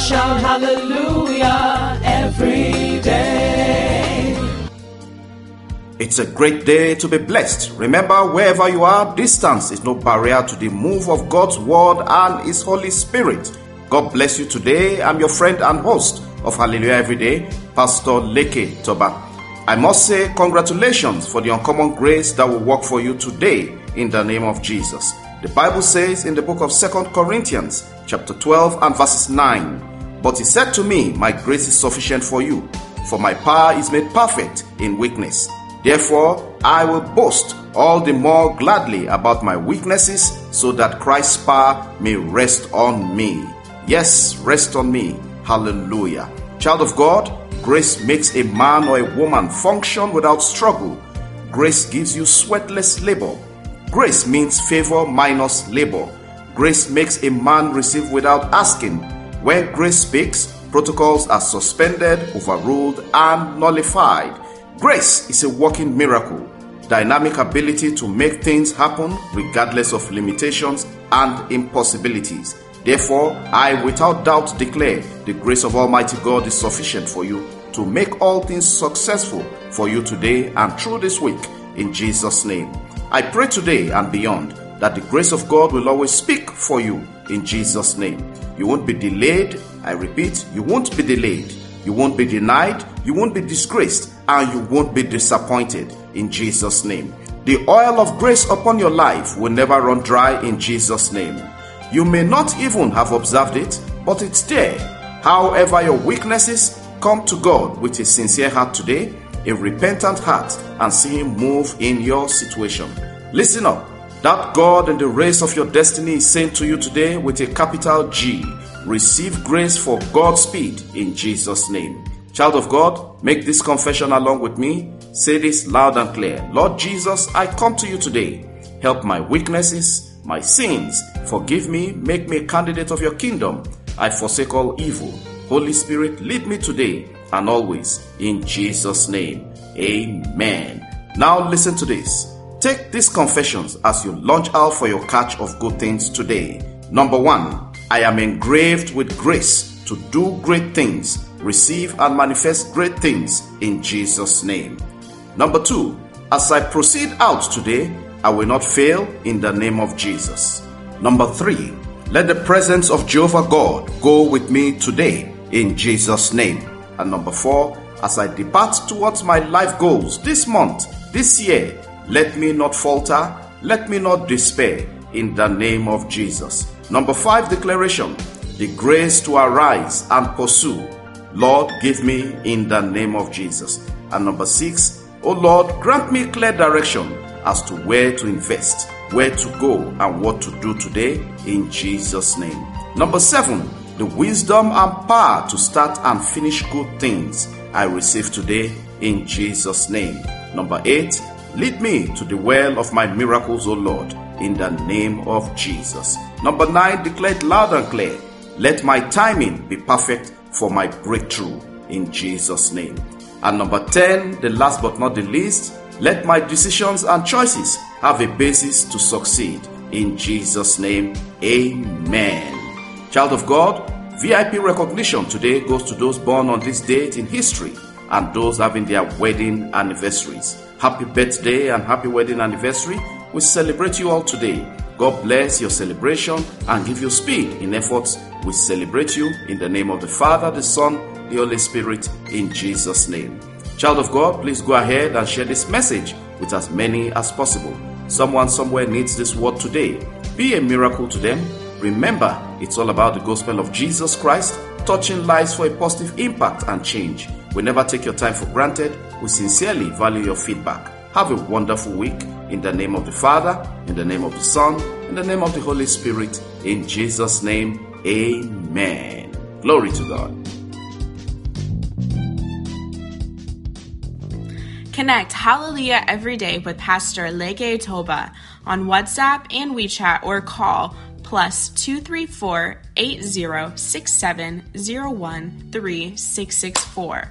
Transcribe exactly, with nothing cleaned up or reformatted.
shout hallelujah every day. It's a great day to be blessed. Remember, wherever you are, distance is no barrier to the move of God's word and his Holy Spirit. God bless you today. I'm your friend and host of Hallelujah Every Day, Pastor Leke Toba. I must say congratulations for the uncommon grace that will work for you today in the name of Jesus. The Bible says in the book of Second Corinthians chapter twelve and verses nine, "But he said to me, my grace is sufficient for you, for my power is made perfect in weakness. Therefore, I will boast all the more gladly about my weaknesses, so that Christ's power may rest on me." Yes, rest on me. Hallelujah. Child of God, grace makes a man or a woman function without struggle. Grace gives you sweatless labor. Grace means favor minus labor. Grace makes a man receive without asking. When grace speaks, protocols are suspended, overruled, and nullified. Grace is a working miracle, dynamic ability to make things happen regardless of limitations and impossibilities. Therefore, I without doubt declare the grace of Almighty God is sufficient for you to make all things successful for you today and through this week in Jesus' name. I pray today and beyond that the grace of God will always speak for you in Jesus' name. You won't be delayed. I repeat, you won't be delayed. You won't be denied. You won't be disgraced, and you won't be disappointed in Jesus' name. The oil of grace upon your life will never run dry in Jesus' name. You may not even have observed it, but it's there. However, your weaknesses, come to God with a sincere heart today, a repentant heart, and see Him move in your situation. Listen up. That God in the race of your destiny is saying to you today with a capital G, receive grace for Godspeed in Jesus' name. Child of God, make this confession along with me. Say this loud and clear. Lord Jesus, I come to you today. Help my weaknesses, my sins, forgive me, make me a candidate of your kingdom. I forsake all evil. Holy Spirit, lead me today and always in Jesus' name. Amen. Now listen to this. Take these confessions as you launch out for your catch of good things today. Number one, I am engraved with grace to do great things, receive and manifest great things in Jesus' name. Number two, as I proceed out today, I will not fail in the name of Jesus. Number three, let the presence of Jehovah God go with me today in Jesus' name. And number four, as I depart towards my life goals this month, this year, let me not falter, let me not despair in the name of Jesus. Number five declaration, the grace to arise and pursue, Lord, give me in the name of Jesus. And number six, O Lord, grant me clear direction as to where to invest, where to go, and what to do today in Jesus' name. Number seven, the wisdom and power to start and finish good things I receive today in Jesus' name. Number eight, lead me to the well of my miracles, O Lord, in the name of Jesus. Number nine, declared loud and clear, let my timing be perfect for my breakthrough in Jesus' name. And number ten, the last but not the least, let my decisions and choices have a basis to succeed. In Jesus' name, amen. Child of God, V I P recognition today goes to those born on this date in history and those having their wedding anniversaries. Happy birthday and happy wedding anniversary. We celebrate you all today. God bless your celebration and give you speed in efforts. We celebrate you in the name of the Father, the Son, the Holy Spirit, in Jesus' name. Child of God, please go ahead and share this message with as many as possible. Someone somewhere needs this word today. Be a miracle to them. Remember, it's all about the gospel of Jesus Christ, touching lives for a positive impact and change. We never take your time for granted. We sincerely value your feedback. Have a wonderful week. In the name of the Father, in the name of the Son, in the name of the Holy Spirit, in Jesus' name, amen. Glory to God. Connect Hallelujah Every Day with Pastor Leke Toba on WhatsApp and WeChat, or call plus two three four, eight zero six seven zero one three six six four